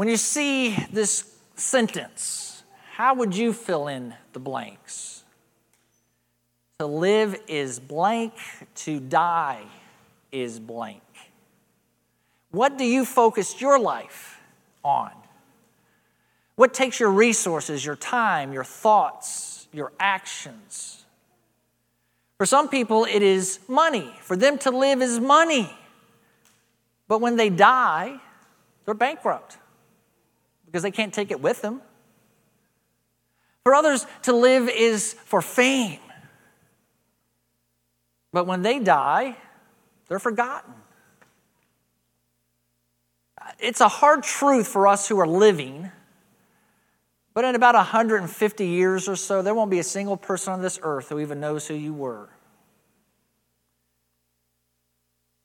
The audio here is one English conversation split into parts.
When you see this sentence, how would you fill in the blanks? To live is blank, to die is blank. What do you focus your life on? What takes your resources, your time, your thoughts, your actions? For some people, it is money. For them to live is money. But when they die, they're bankrupt, because they can't take it with them. For others, to live is for fame. But when they die, they're forgotten. It's a hard truth for us who are living, but in about 150 years or so, there won't be a single person on this earth who even knows who you were.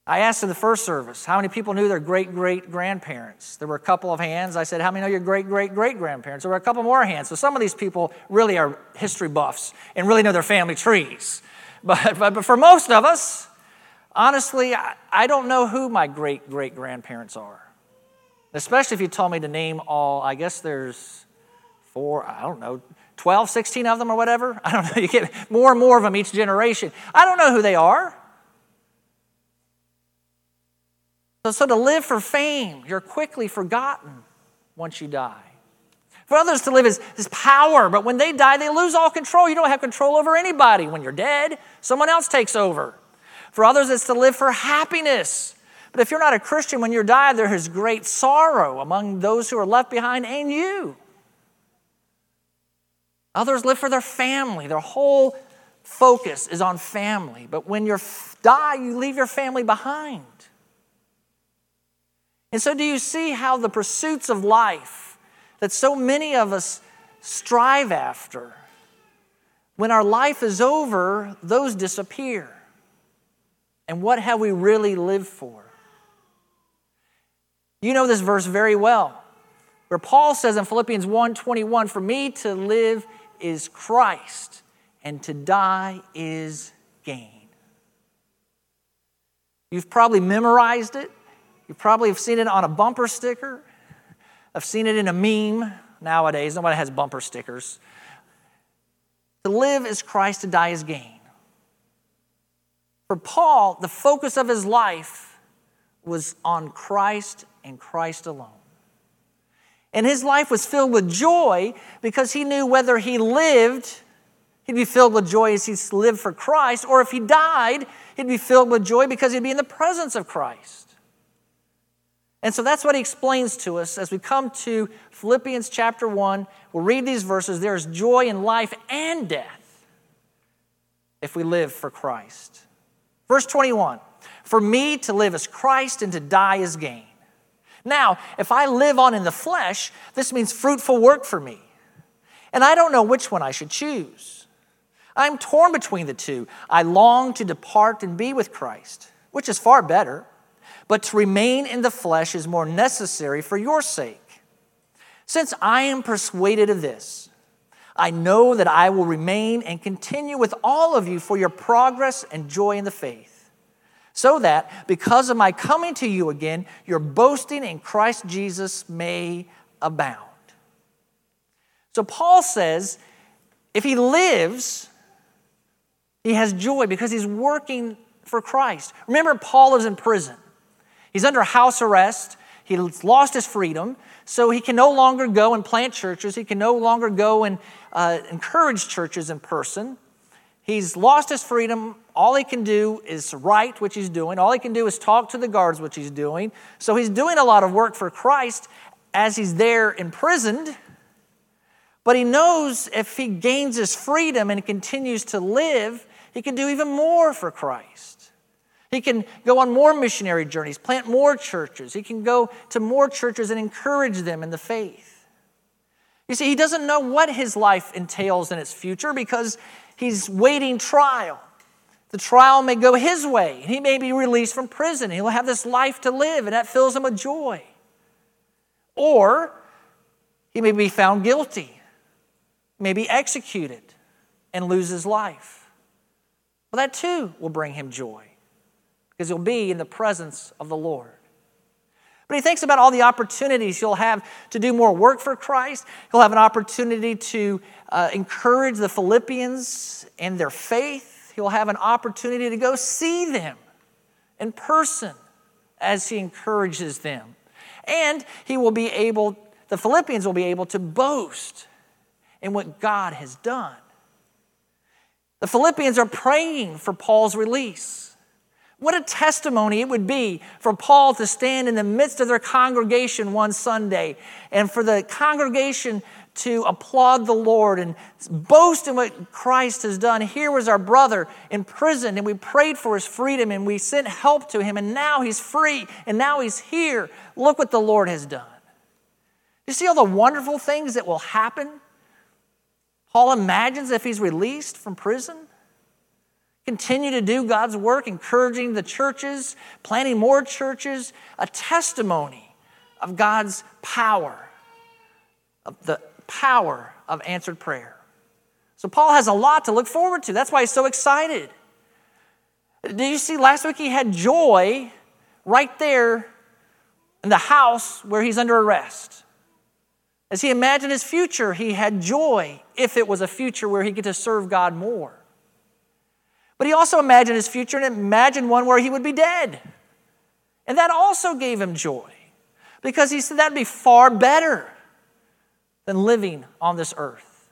I asked in the first service, how many people knew their great-great-grandparents? There were a couple of hands. I said, how many know your great-great-great-grandparents? There were a couple more hands. So some of these people really are history buffs and really know their family trees. But for most of us, honestly, I don't know who my great-great-grandparents are. Especially if you told me to name all, I guess there's 12, 16 of them or whatever. I don't know. You get more and more of them each generation. I don't know who they are. So to live for fame, you're quickly forgotten once you die. For others, to live is power, but when they die, they lose all control. You don't have control over anybody. When you're dead, someone else takes over. For others, it's to live for happiness. But if you're not a Christian, when you die, there is great sorrow among those who are left behind and you. Others live for their family. Their whole focus is on family. But when you die, you leave your family behind. And so do you see how the pursuits of life that so many of us strive after, when our life is over, those disappear? And what have we really lived for? You know this verse very well, where Paul says in Philippians 1:21, for me to live is Christ, and to die is gain. You've probably memorized it. You probably have seen it on a bumper sticker. I've seen it in a meme nowadays. Nobody has bumper stickers. To live is Christ, to die is gain. For Paul, the focus of his life was on Christ and Christ alone. And his life was filled with joy because he knew whether he lived, he'd be filled with joy as he lived for Christ, or if he died, he'd be filled with joy because he'd be in the presence of Christ. And so that's what he explains to us as we come to Philippians chapter 1. We'll read these verses. There is joy in life and death if we live for Christ. Verse 21, for me to live is Christ and to die is gain. Now, if I live on in the flesh, this means fruitful work for me. And I don't know which one I should choose. I'm torn between the two. I long to depart and be with Christ, which is far better. But to remain in the flesh is more necessary for your sake. Since I am persuaded of this, I know that I will remain and continue with all of you for your progress and joy in the faith, so that because of my coming to you again, your boasting in Christ Jesus may abound. So Paul says, if he lives, he has joy because he's working for Christ. Remember, Paul is in prison. He's under house arrest. He's lost his freedom. So he can no longer go and plant churches. He can no longer go and encourage churches in person. He's lost his freedom. All he can do is write, which he's doing. All he can do is talk to the guards, which he's doing. So he's doing a lot of work for Christ as he's there imprisoned. But he knows if he gains his freedom and continues to live, he can do even more for Christ. He can go on more missionary journeys, plant more churches. He can go to more churches and encourage them in the faith. You see, he doesn't know what his life entails in its future because he's waiting trial. The trial may go his way. He may be released from prison. He'll have this life to live, and that fills him with joy. Or he may be found guilty, may be executed, and lose his life. Well, that too will bring him joy, because he'll be in the presence of the Lord. But he thinks about all the opportunities you'll have to do more work for Christ. He'll have an opportunity to encourage the Philippians and their faith. He'll have an opportunity to go see them in person as he encourages them. And he will be able, the Philippians will be able to boast in what God has done. The Philippians are praying for Paul's release. What a testimony it would be for Paul to stand in the midst of their congregation one Sunday and for the congregation to applaud the Lord and boast in what Christ has done. Here was our brother in prison, and we prayed for his freedom, and we sent help to him, and now he's free, and now he's here. Look what the Lord has done. You see all the wonderful things that will happen? Paul imagines if he's released from prison, continue to do God's work, encouraging the churches, planting more churches, a testimony of God's power, of the power of answered prayer. So Paul has a lot to look forward to. That's why he's so excited. Did you see last week he had joy right there in the house where he's under arrest? As he imagined his future, he had joy if it was a future where he could to serve God more. But he also imagined his future and imagined one where he would be dead. And that also gave him joy because he said that would be far better than living on this earth.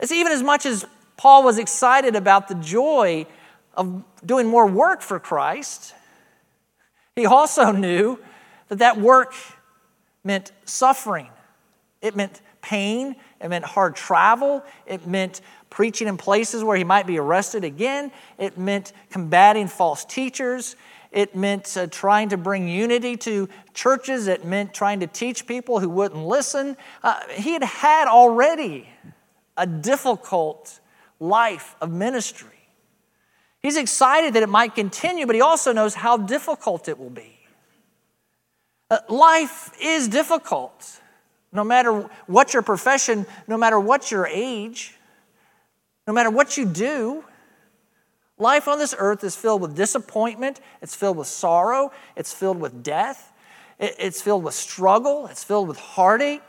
It's even as much as Paul was excited about the joy of doing more work for Christ, he also knew that that work meant suffering. It meant pain. It meant hard travel. It meant preaching in places where he might be arrested again. It meant combating false teachers. It meant trying to bring unity to churches. It meant trying to teach people who wouldn't listen. He had already a difficult life of ministry. He's excited that it might continue, but he also knows how difficult it will be. Life is difficult, no matter what your profession, no matter what your age, no matter what you do. Life on this earth is filled with disappointment. It's filled with sorrow. It's filled with death. It's filled with struggle. It's filled with heartache.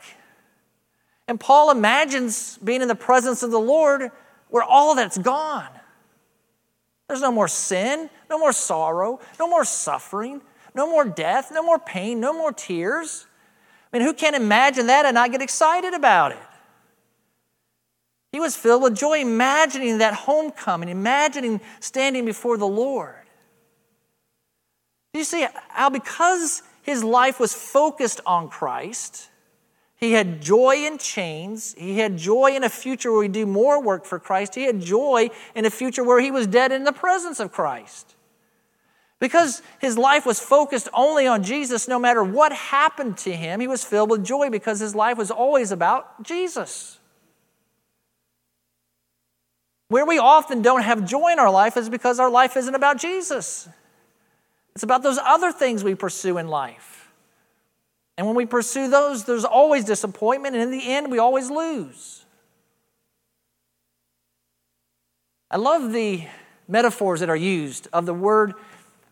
And Paul imagines being in the presence of the Lord where all that's gone. There's no more sin, no more sorrow, no more suffering. No more death, no more pain, no more tears. I mean, who can imagine that and not get excited about it? He was filled with joy, imagining that homecoming, imagining standing before the Lord. You see how because his life was focused on Christ, he had joy in chains, he had joy in a future where he do more work for Christ, he had joy in a future where he was dead in the presence of Christ. Because his life was focused only on Jesus, no matter what happened to him, he was filled with joy because his life was always about Jesus. Where we often don't have joy in our life is because our life isn't about Jesus. It's about those other things we pursue in life. And when we pursue those, there's always disappointment, and in the end, we always lose. I love the metaphors that are used of the word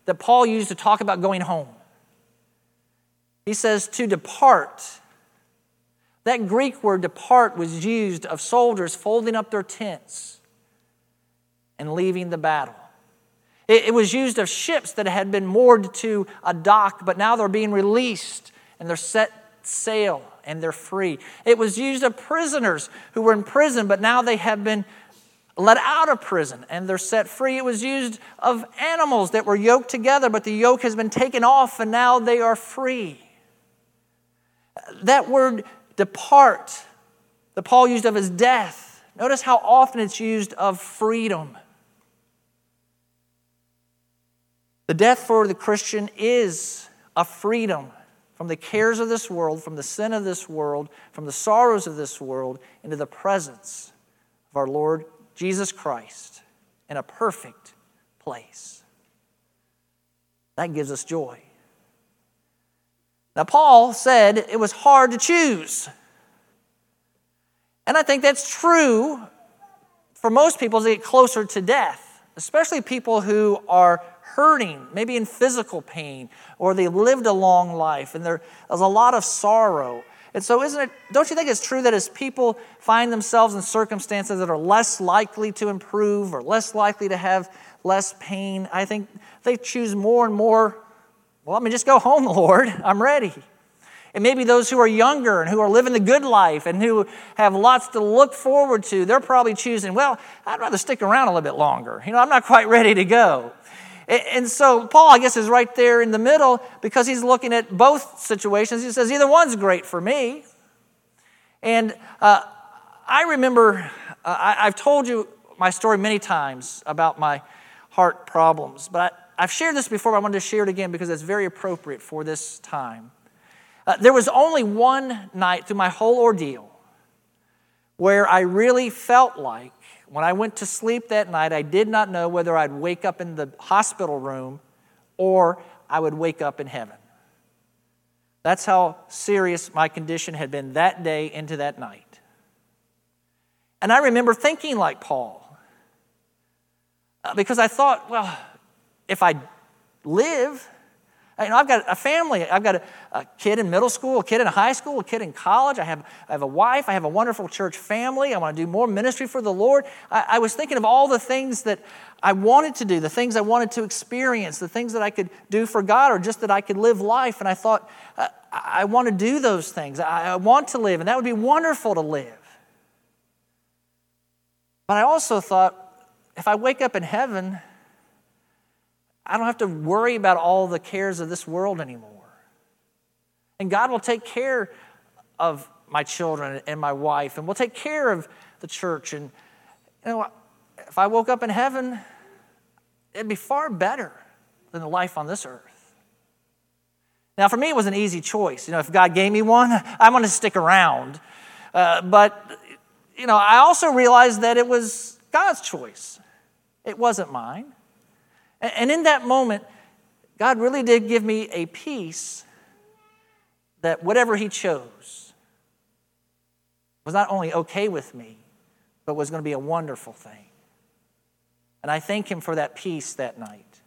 that Paul used to talk about going home. He says to depart. That Greek word depart was used of soldiers folding up their tents and leaving the battle. It was used of ships that had been moored to a dock, but now they're being released and they're set sail and they're free. It was used of prisoners who were in prison, but now they have been let out of prison, and they're set free. It was used of animals that were yoked together, but the yoke has been taken off, and now they are free. That word depart that Paul used of his death. Notice how often it's used of freedom. The death for the Christian is a freedom from the cares of this world, from the sin of this world, from the sorrows of this world, into the presence of our Lord Jesus Christ in a perfect place. That gives us joy. Now, Paul said it was hard to choose. And I think that's true for most people as they get closer to death, especially people who are hurting, maybe in physical pain, or they lived a long life and there was a lot of sorrow. And so don't you think it's true that as people find themselves in circumstances that are less likely to improve or less likely to have less pain, I think they choose more and more, well, let me just go home, Lord, I'm ready. And maybe those who are younger and who are living the good life and who have lots to look forward to, they're probably choosing, well, I'd rather stick around a little bit longer. I'm not quite ready to go. And so Paul, I guess, is right there in the middle because he's looking at both situations. He says, either one's great for me. And I remember, I've told you my story many times about my heart problems. But I've shared this before, but I wanted to share it again because it's very appropriate for this time. There was only one night through my whole ordeal where I really felt like when I went to sleep that night, I did not know whether I'd wake up in the hospital room or I would wake up in heaven. That's how serious my condition had been that day into that night. And I remember thinking like Paul, because I thought, well, if I live, I've got a family. I've got a kid in middle school, a kid in high school, a kid in college. I have a wife. I have a wonderful church family. I want to do more ministry for the Lord. I was thinking of all the things that I wanted to do, the things I wanted to experience, the things that I could do for God or just that I could live life. And I thought, I want to do those things. I want to live, and that would be wonderful to live. But I also thought, if I wake up in heaven, I don't have to worry about all the cares of this world anymore. And God will take care of my children and my wife, and will take care of the church. And if I woke up in heaven, it'd be far better than the life on this earth. Now, for me, it was an easy choice. If God gave me one, I'm going to stick around. But I also realized that it was God's choice. It wasn't mine. And in that moment, God really did give me a peace that whatever He chose was not only okay with me, but was going to be a wonderful thing. And I thank Him for that peace that night.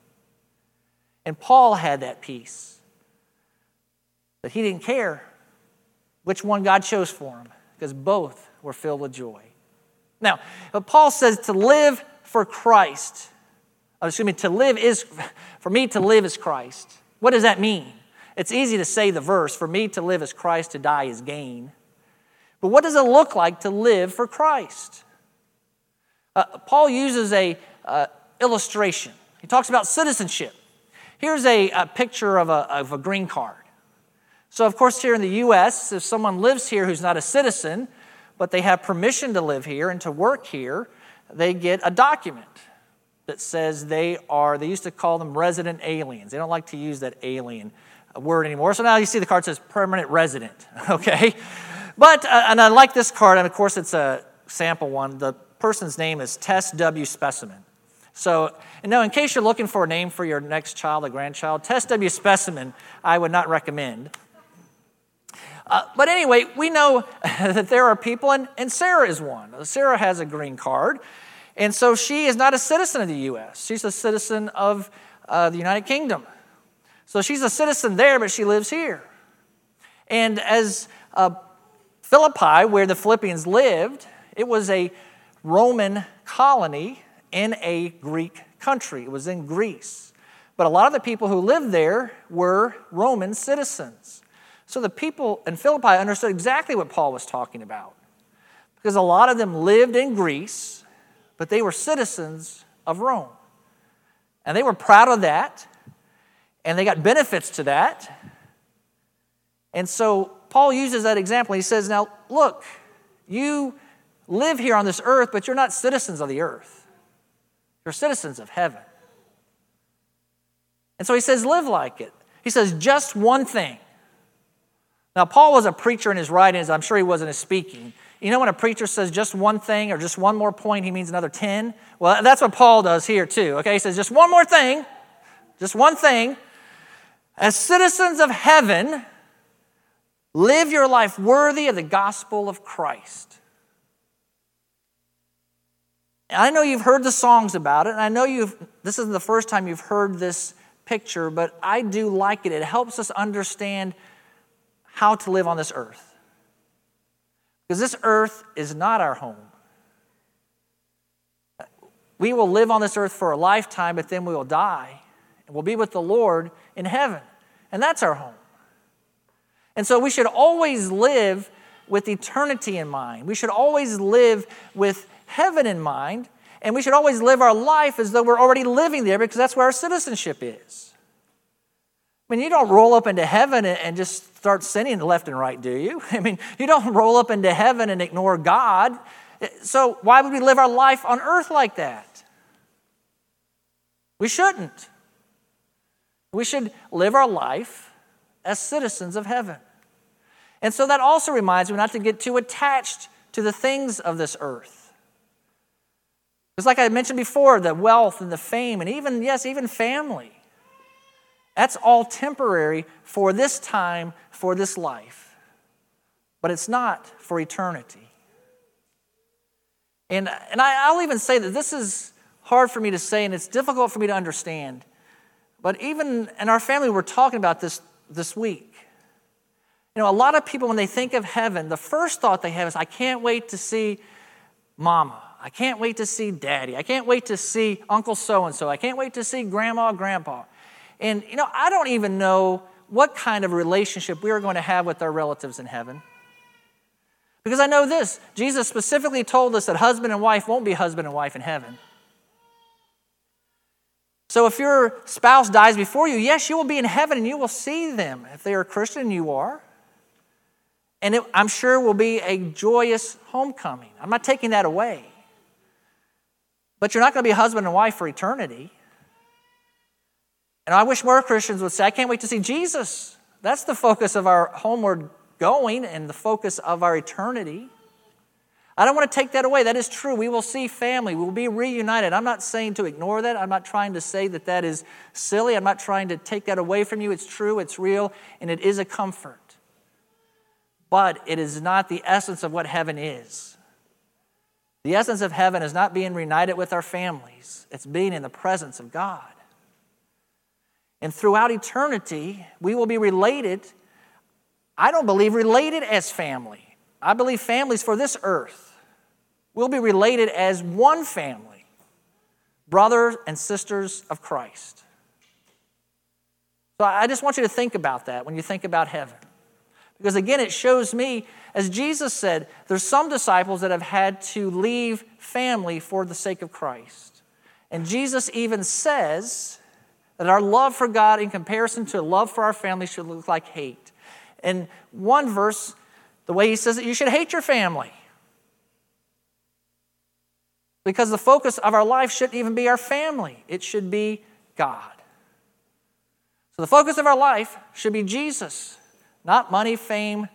And Paul had that peace, that he didn't care which one God chose for him, because both were filled with joy. Now, Paul says to live for Christ. For me to live is Christ. What does that mean? It's easy to say the verse, for me to live is Christ, to die is gain. But what does it look like to live for Christ? Paul uses a illustration. He talks about citizenship. Here's a picture of a green card. So, of course, here in the U.S., if someone lives here who's not a citizen, but they have permission to live here and to work here, they get a document that says they used to call them resident aliens. They don't like to use that alien word anymore. So now you see the card says permanent resident, okay? But, and I like this card, and of course it's a sample one. The person's name is Tess W. Specimen. So, in case you're looking for a name for your next child or grandchild, Tess W. Specimen, I would not recommend. But anyway, we know that there are people, and Sarah is one. Sarah has a green card. And so she is not a citizen of the U.S. She's a citizen of the United Kingdom. So she's a citizen there, but she lives here. And as Philippi, where the Philippians lived, it was a Roman colony in a Greek country. It was in Greece. But a lot of the people who lived there were Roman citizens. So the people in Philippi understood exactly what Paul was talking about, because a lot of them lived in Greece, but they were citizens of Rome. And they were proud of that, and they got benefits to that. And so Paul uses that example. He says, now, look, you live here on this earth, but you're not citizens of the earth. You're citizens of heaven. And so he says, live like it. He says, just one thing. Now, Paul was a preacher in his writings. I'm sure he was in his speaking. When a preacher says just one thing or just one more point, he means another 10. Well, that's what Paul does here too. Okay, he says just one more thing, just one thing. As citizens of heaven, live your life worthy of the gospel of Christ. And I know you've heard the songs about it, and I know this isn't the first time you've heard this picture, but I do like it. It helps us understand how to live on this earth. Because this earth is not our home. We will live on this earth for a lifetime, but then we will die. And we'll be with the Lord in heaven. And that's our home. And so we should always live with eternity in mind. We should always live with heaven in mind. And we should always live our life as though we're already living there, because that's where our citizenship is. I mean, you don't roll up into heaven and just start sinning left and right, do you? I mean, you don't roll up into heaven and ignore God. So why would we live our life on earth like that? We shouldn't. We should live our life as citizens of heaven. And so that also reminds me not to get too attached to the things of this earth. It's like I mentioned before, the wealth and the fame and even family. That's all temporary for this time, for this life. But it's not for eternity. And I'll even say that this is hard for me to say, and it's difficult for me to understand. But even in our family, we're talking about this week. You know, a lot of people, when they think of heaven, the first thought they have is, I can't wait to see Mama. I can't wait to see Daddy. I can't wait to see Uncle So-and-so. I can't wait to see Grandma, Grandpa. And, you know, I don't even know what kind of relationship we are going to have with our relatives in heaven. Because I know this, Jesus specifically told us that husband and wife won't be husband and wife in heaven. So if your spouse dies before you, yes, you will be in heaven and you will see them. If they are Christian, you are. And I'm sure will be a joyous homecoming. I'm not taking that away. But you're not going to be husband and wife for eternity. And I wish more Christians would say, I can't wait to see Jesus. That's the focus of our homeward going and the focus of our eternity. I don't want to take that away. That is true. We will see family. We will be reunited. I'm not saying to ignore that. I'm not trying to say that that is silly. I'm not trying to take that away from you. It's true, it's real, and it is a comfort. But it is not the essence of what heaven is. The essence of heaven is not being reunited with our families. It's being in the presence of God. And throughout eternity, we will be related. I don't believe related as family. I believe families for this earth will be related as one family, brothers and sisters of Christ. So I just want you to think about that when you think about heaven. Because again, it shows me, as Jesus said, there's some disciples that have had to leave family for the sake of Christ. And Jesus even says that our love for God in comparison to love for our family should look like hate. In one verse, the way he says that you should hate your family. Because the focus of our life shouldn't even be our family. It should be God. So the focus of our life should be Jesus. Not money, fame,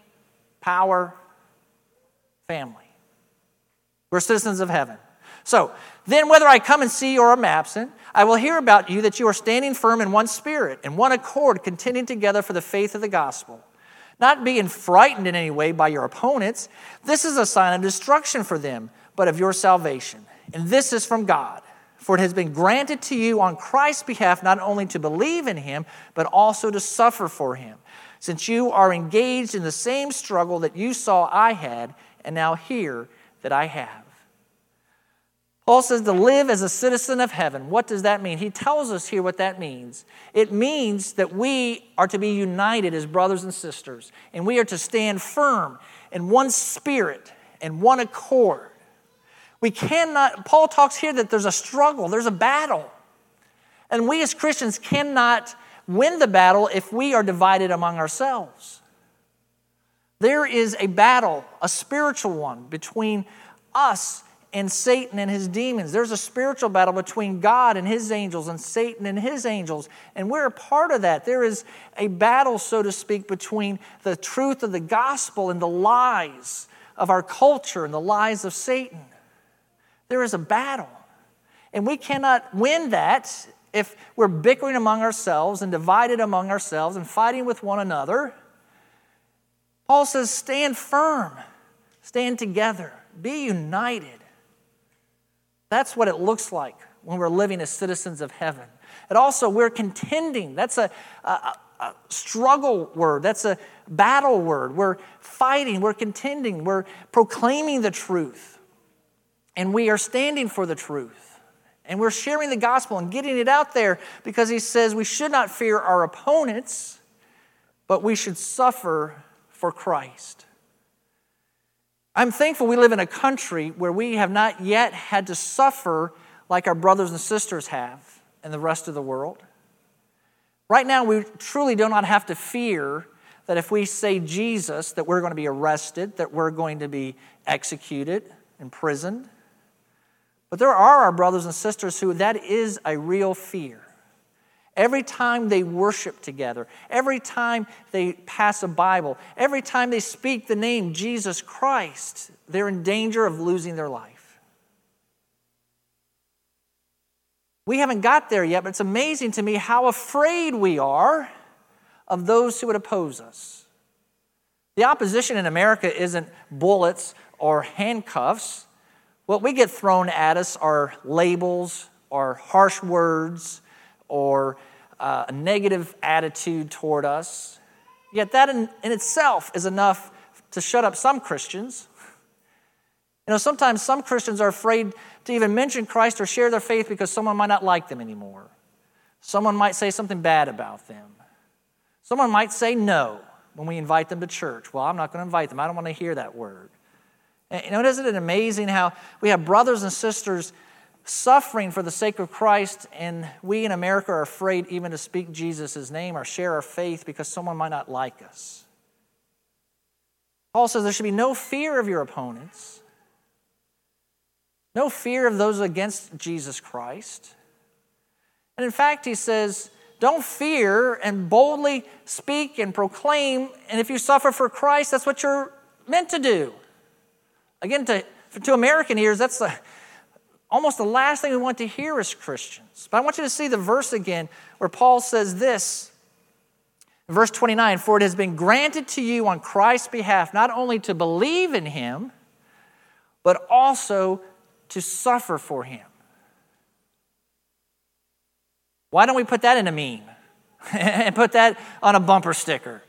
power, family. We're citizens of heaven. So, then whether I come and see you or am absent, I will hear about you that you are standing firm in one spirit, in one accord, contending together for the faith of the gospel. Not being frightened in any way by your opponents. This is a sign of destruction for them, but of your salvation. And this is from God. For it has been granted to you on Christ's behalf not only to believe in him, but also to suffer for him. Since you are engaged in the same struggle that you saw I had, and now hear that I have. Paul says to live as a citizen of heaven. What does that mean? He tells us here what that means. It means that we are to be united as brothers and sisters, and we are to stand firm in one spirit and one accord. Paul talks here that there's a struggle, there's a battle. And we as Christians cannot win the battle if we are divided among ourselves. There is a battle, a spiritual one, between us and Satan and his demons. There's a spiritual battle between God and his angels and Satan and his angels. And we're a part of that. There is a battle, so to speak, between the truth of the gospel and the lies of our culture and the lies of Satan. There is a battle. And we cannot win that if we're bickering among ourselves and divided among ourselves and fighting with one another. Paul says, stand firm, stand together, be united. That's what it looks like when we're living as citizens of heaven. And also, we're contending. That's a struggle word. That's a battle word. We're fighting. We're contending. We're proclaiming the truth. And we are standing for the truth. And we're sharing the gospel and getting it out there because he says we should not fear our opponents, but we should suffer for Christ. I'm thankful we live in a country where we have not yet had to suffer like our brothers and sisters have in the rest of the world. Right now, we truly do not have to fear that if we say Jesus, that we're going to be arrested, that we're going to be executed, imprisoned. But there are our brothers and sisters who that is a real fear. Every time they worship together, every time they pass a Bible, every time they speak the name Jesus Christ, they're in danger of losing their life. We haven't got there yet, but it's amazing to me how afraid we are of those who would oppose us. The opposition in America isn't bullets or handcuffs. What we get thrown at us are labels or harsh words or a negative attitude toward us. Yet that in itself is enough to shut up some Christians. You know, sometimes some Christians are afraid to even mention Christ or share their faith because someone might not like them anymore. Someone might say something bad about them. Someone might say no when we invite them to church. Well, I'm not going to invite them. I don't want to hear that word. You know, isn't it amazing how we have brothers and sisters suffering for the sake of Christ, and we in America are afraid even to speak Jesus' name or share our faith because someone might not like us? Paul says there should be no fear of your opponents, no fear of those against Jesus Christ. And in fact, he says, don't fear and boldly speak and proclaim, and if you suffer for Christ, that's what you're meant to do. Again, to American ears, that's almost the last thing we want to hear as Christians. But I want you to see the verse again where Paul says this, in verse 29, "For it has been granted to you on Christ's behalf not only to believe in him, but also to suffer for him." Why don't we put that in a meme and put that on a bumper sticker?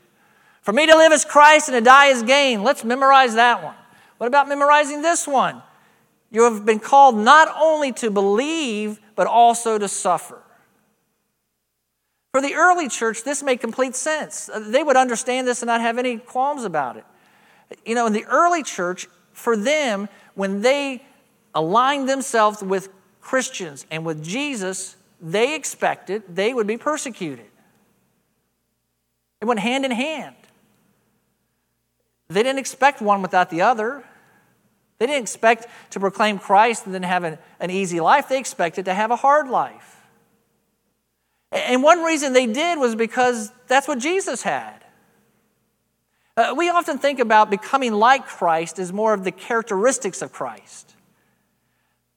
For me to live is Christ and to die is gain. Let's memorize that one. What about memorizing this one? You have been called not only to believe, but also to suffer. For the early church, this made complete sense. They would understand this and not have any qualms about it. You know, in the early church, for them, when they aligned themselves with Christians and with Jesus, they expected they would be persecuted. It went hand in hand. They didn't expect one without the other. They didn't expect to proclaim Christ and then have an easy life. They expected to have a hard life. And one reason they did was because that's what Jesus had. We often think about becoming like Christ as more of the characteristics of Christ.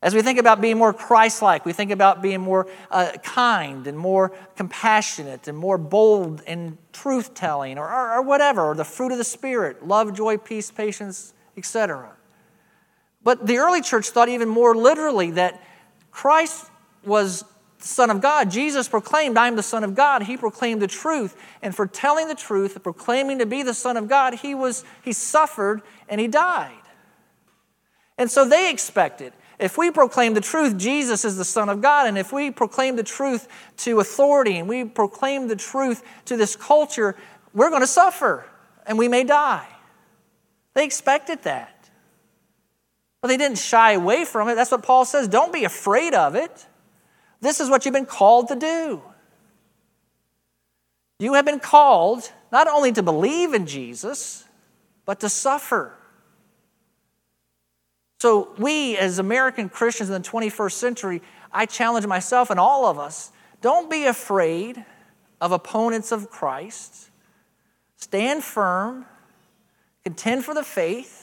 As we think about being more Christ-like, we think about being more kind and more compassionate and more bold in truth-telling or whatever, or the fruit of the Spirit, love, joy, peace, patience, etc. But the early church thought even more literally that Christ was the Son of God. Jesus proclaimed, "I am the Son of God." He proclaimed the truth. And for telling the truth, proclaiming to be the Son of God, he suffered and he died. And so they expected, if we proclaim the truth, Jesus is the Son of God, and if we proclaim the truth to authority and we proclaim the truth to this culture, we're going to suffer and we may die. They expected that. But they didn't shy away from it. That's what Paul says. Don't be afraid of it. This is what you've been called to do. You have been called not only to believe in Jesus, but to suffer. So we as American Christians in the 21st century, I challenge myself and all of us, don't be afraid of opponents of Christ. Stand firm, contend for the faith,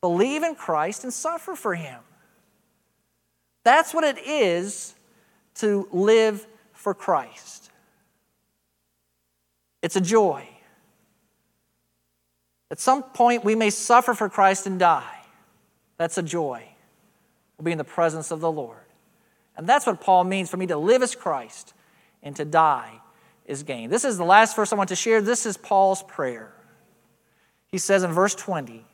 believe in Christ, and suffer for him. That's what it is to live for Christ. It's a joy. At some point, we may suffer for Christ and die. That's a joy. will be in the presence of the Lord. And that's what Paul means, for me to live as Christ and to die is gain. This is the last verse I want to share. This is Paul's prayer. He says in verse 20,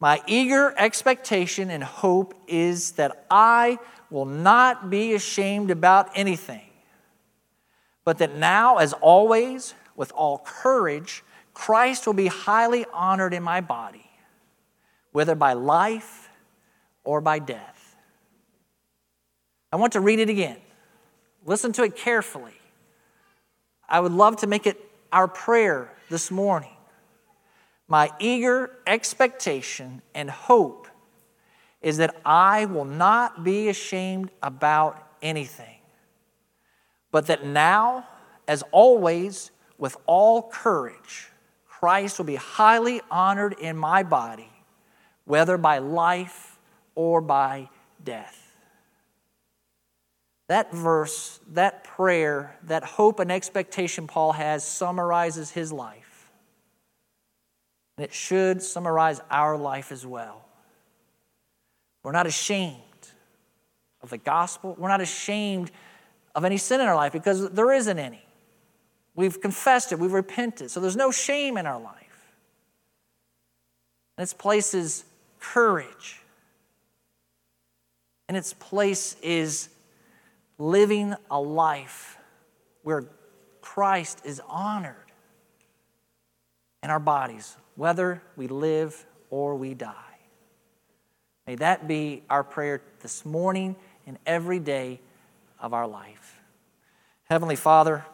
"My eager expectation and hope is that I will not be ashamed about anything, but that now, as always, with all courage, Christ will be highly honored in my body, whether by life or by death." I want to read it again. Listen to it carefully. I would love to make it our prayer this morning. My eager expectation and hope is that I will not be ashamed about anything, but that now, as always, with all courage, Christ will be highly honored in my body, whether by life or by death. That verse, that prayer, that hope and expectation Paul has summarizes his life. And it should summarize our life as well. We're not ashamed of the gospel. We're not ashamed of any sin in our life because there isn't any. We've confessed it. We've repented. So there's no shame in our life. And its place is courage. And its place is living a life where Christ is honored in our bodies, whether we live or we die. May that be our prayer this morning and every day of our life. Heavenly Father,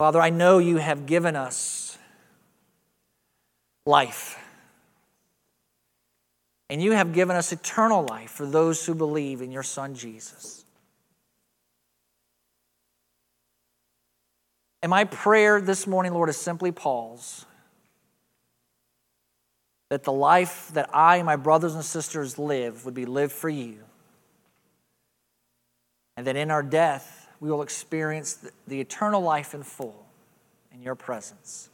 I know you have given us life. And you have given us eternal life for those who believe in your Son, Jesus. And my prayer this morning, Lord, is simply Paul's. That the life that I and my brothers and sisters live would be lived for you. And that in our death, we will experience the eternal life in full in your presence.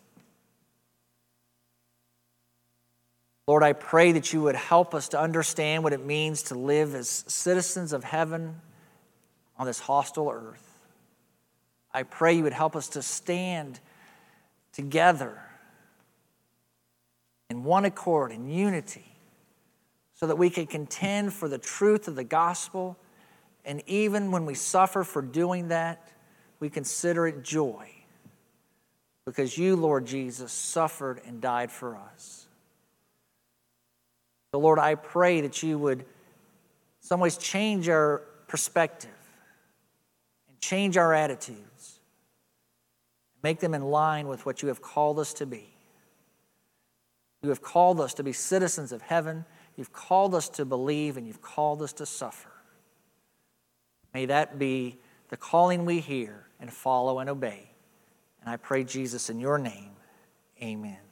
Lord, I pray that you would help us to understand what it means to live as citizens of heaven on this hostile earth. I pray you would help us to stand together in one accord, in unity, so that we can contend for the truth of the gospel. And even when we suffer for doing that, we consider it joy because you, Lord Jesus, suffered and died for us. So Lord, I pray that you would in some ways change our perspective and change our attitudes, make them in line with what you have called us to be. You have called us to be citizens of heaven. You've called us to believe, and you've called us to suffer. May that be the calling we hear and follow and obey. And I pray, Jesus, in your name, amen.